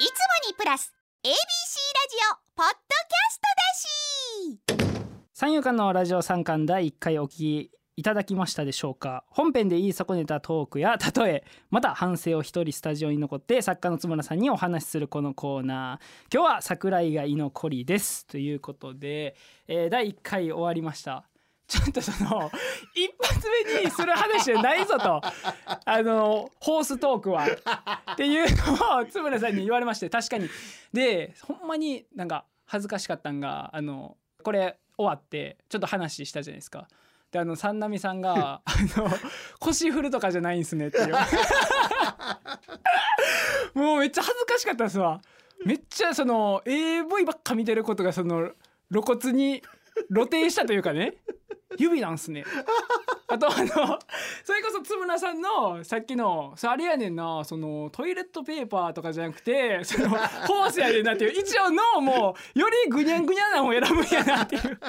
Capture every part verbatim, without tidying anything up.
いつもにプラス エービーシー ラジオポッドキャストだし、三遊間のラジオ三巻だいいっかいお聞きいただきましたでしょうか。本編でいい損ねたトークや例え、また反省を一人スタジオに残って作家の津村さんにお話しするこのコーナー、今日は桜井が居残りですということで、えー、だいいっかい終わりました。ちょっとその一発目にする話じゃないぞとあのホーストークはっていうのを津村さんに言われまして、確かにでほんまになんか恥ずかしかったんが、あのこれ終わってちょっと話したじゃないですか。であの三波さんがあの腰振るとかじゃないんすねっていうもうめっちゃ恥ずかしかったですわ。めっちゃその エーブイ ばっか見てることがその露骨に露呈したというかね、指なんすねあとあのそれこそ津村さんのさっきのあれやねんな、そのトイレットペーパーとかじゃなくてそのホースやねんなっていう一応のもうよりぐにゃんぐにゃんなのを選ぶんやなっていう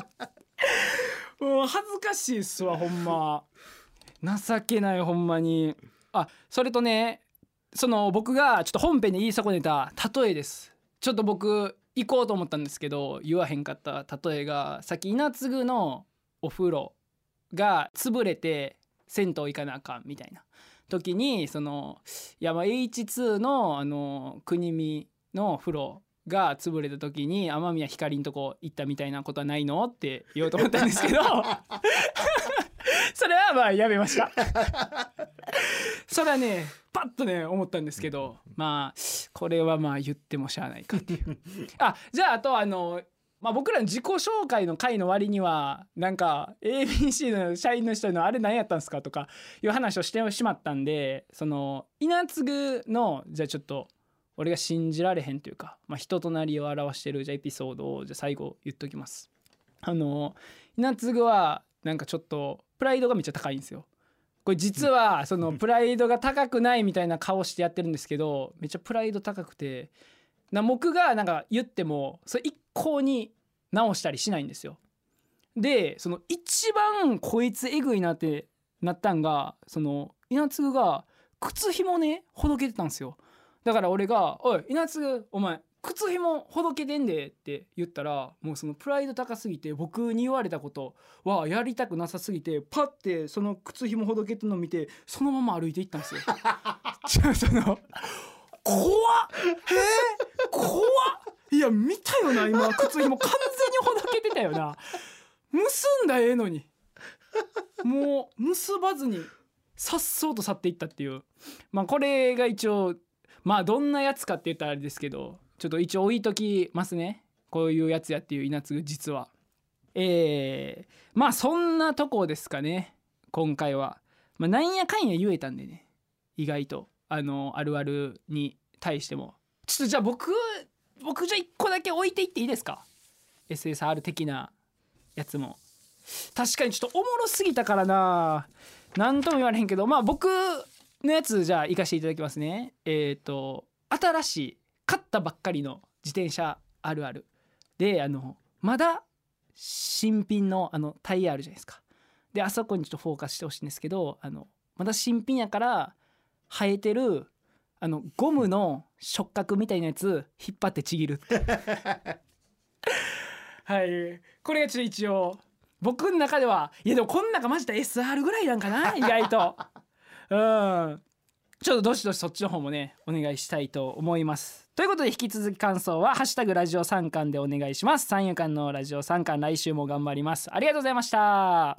もう恥ずかしいっすわほんま、情けないほんまに。あ、それとね、その僕がちょっと本編で言い損ねた例えです。ちょっと僕行こうと思ったんですけど言わへんかった例えが、さっき稲継のお風呂が潰れて銭湯行かなあかんみたいな時に、そのいやまあ エイチツー のあの国見の風呂が潰れた時に雨宮ひかりんとこ行ったみたいなことはないのって言おうと思ったんですけどそれはまあやめましたそれはねパッとね思ったんですけど、まあこれはまあ言ってもしゃあないかっていうあ、じゃああとあのまあ、僕らの自己紹介の回の割にはなんか エービーシー の社員の人のあれ何やったんですかとかいう話をしてしまったんで、その稲継のじゃあちょっと俺が信じられへんというか、まあ人となりを表してるじゃあエピソードをじゃあ最後言っときます。あの稲継はなんかちょっとプライドがめっちゃ高いんですよ。これ実はそのプライドが高くないみたいな顔してやってるんですけど、めっちゃプライド高くてな、僕がなんか言ってもそれ一向に直したりしないんですよ。でその一番こいつえぐいなってなったんが、その稲継が靴ひもねほどけてたんですよ。だから俺がおい稲継お前靴ひもほどけてんでって言ったら、もうそのプライド高すぎて僕に言われたことはやりたくなさすぎて、パッてその靴ひもほどけてるのを見てそのまま歩いていったんですよじゃあその怖っえー、怖っいや見たよな今靴ひも完全にほどけてたよな、結んだらええのにもう結ばずにさっそうと去っていったっていう、まあこれが一応まあどんなやつかって言ったらあれですけど、ちょっと一応置いときますね、こういうやつやっていう稲継実は。えー、まあそんなとこですかね今回は。まあ、なんやかんや言えたんでね、意外とあのあるあるに対しても。ちょっとじゃあ僕僕じゃいっこだけ置いていっていいですか、 エスエスアール 的なやつも。確かにちょっとおもろすぎたからな何とも言われへんけど、まあ僕のやつじゃあ行かせていただきますね。えっと新しい買ったばっかりの自転車あるあるで、あのまだ新品のあのタイヤあるじゃないですか。であそこにちょっとフォーカスしてほしいんですけど、あのまだ新品やから生えてるあのゴムの触覚みたいなやつ引っ張ってちぎるはい、これがちょっと一応僕の中では、いやでもこん中マジで エスアール ぐらいなんかな意外とうん、ちょっとどしどしそっちの方もねお願いしたいと思います。ということで引き続き感想はハッシュタグラジオ三巻でお願いします。三遊間のラジオ三巻、来週も頑張ります。ありがとうございました。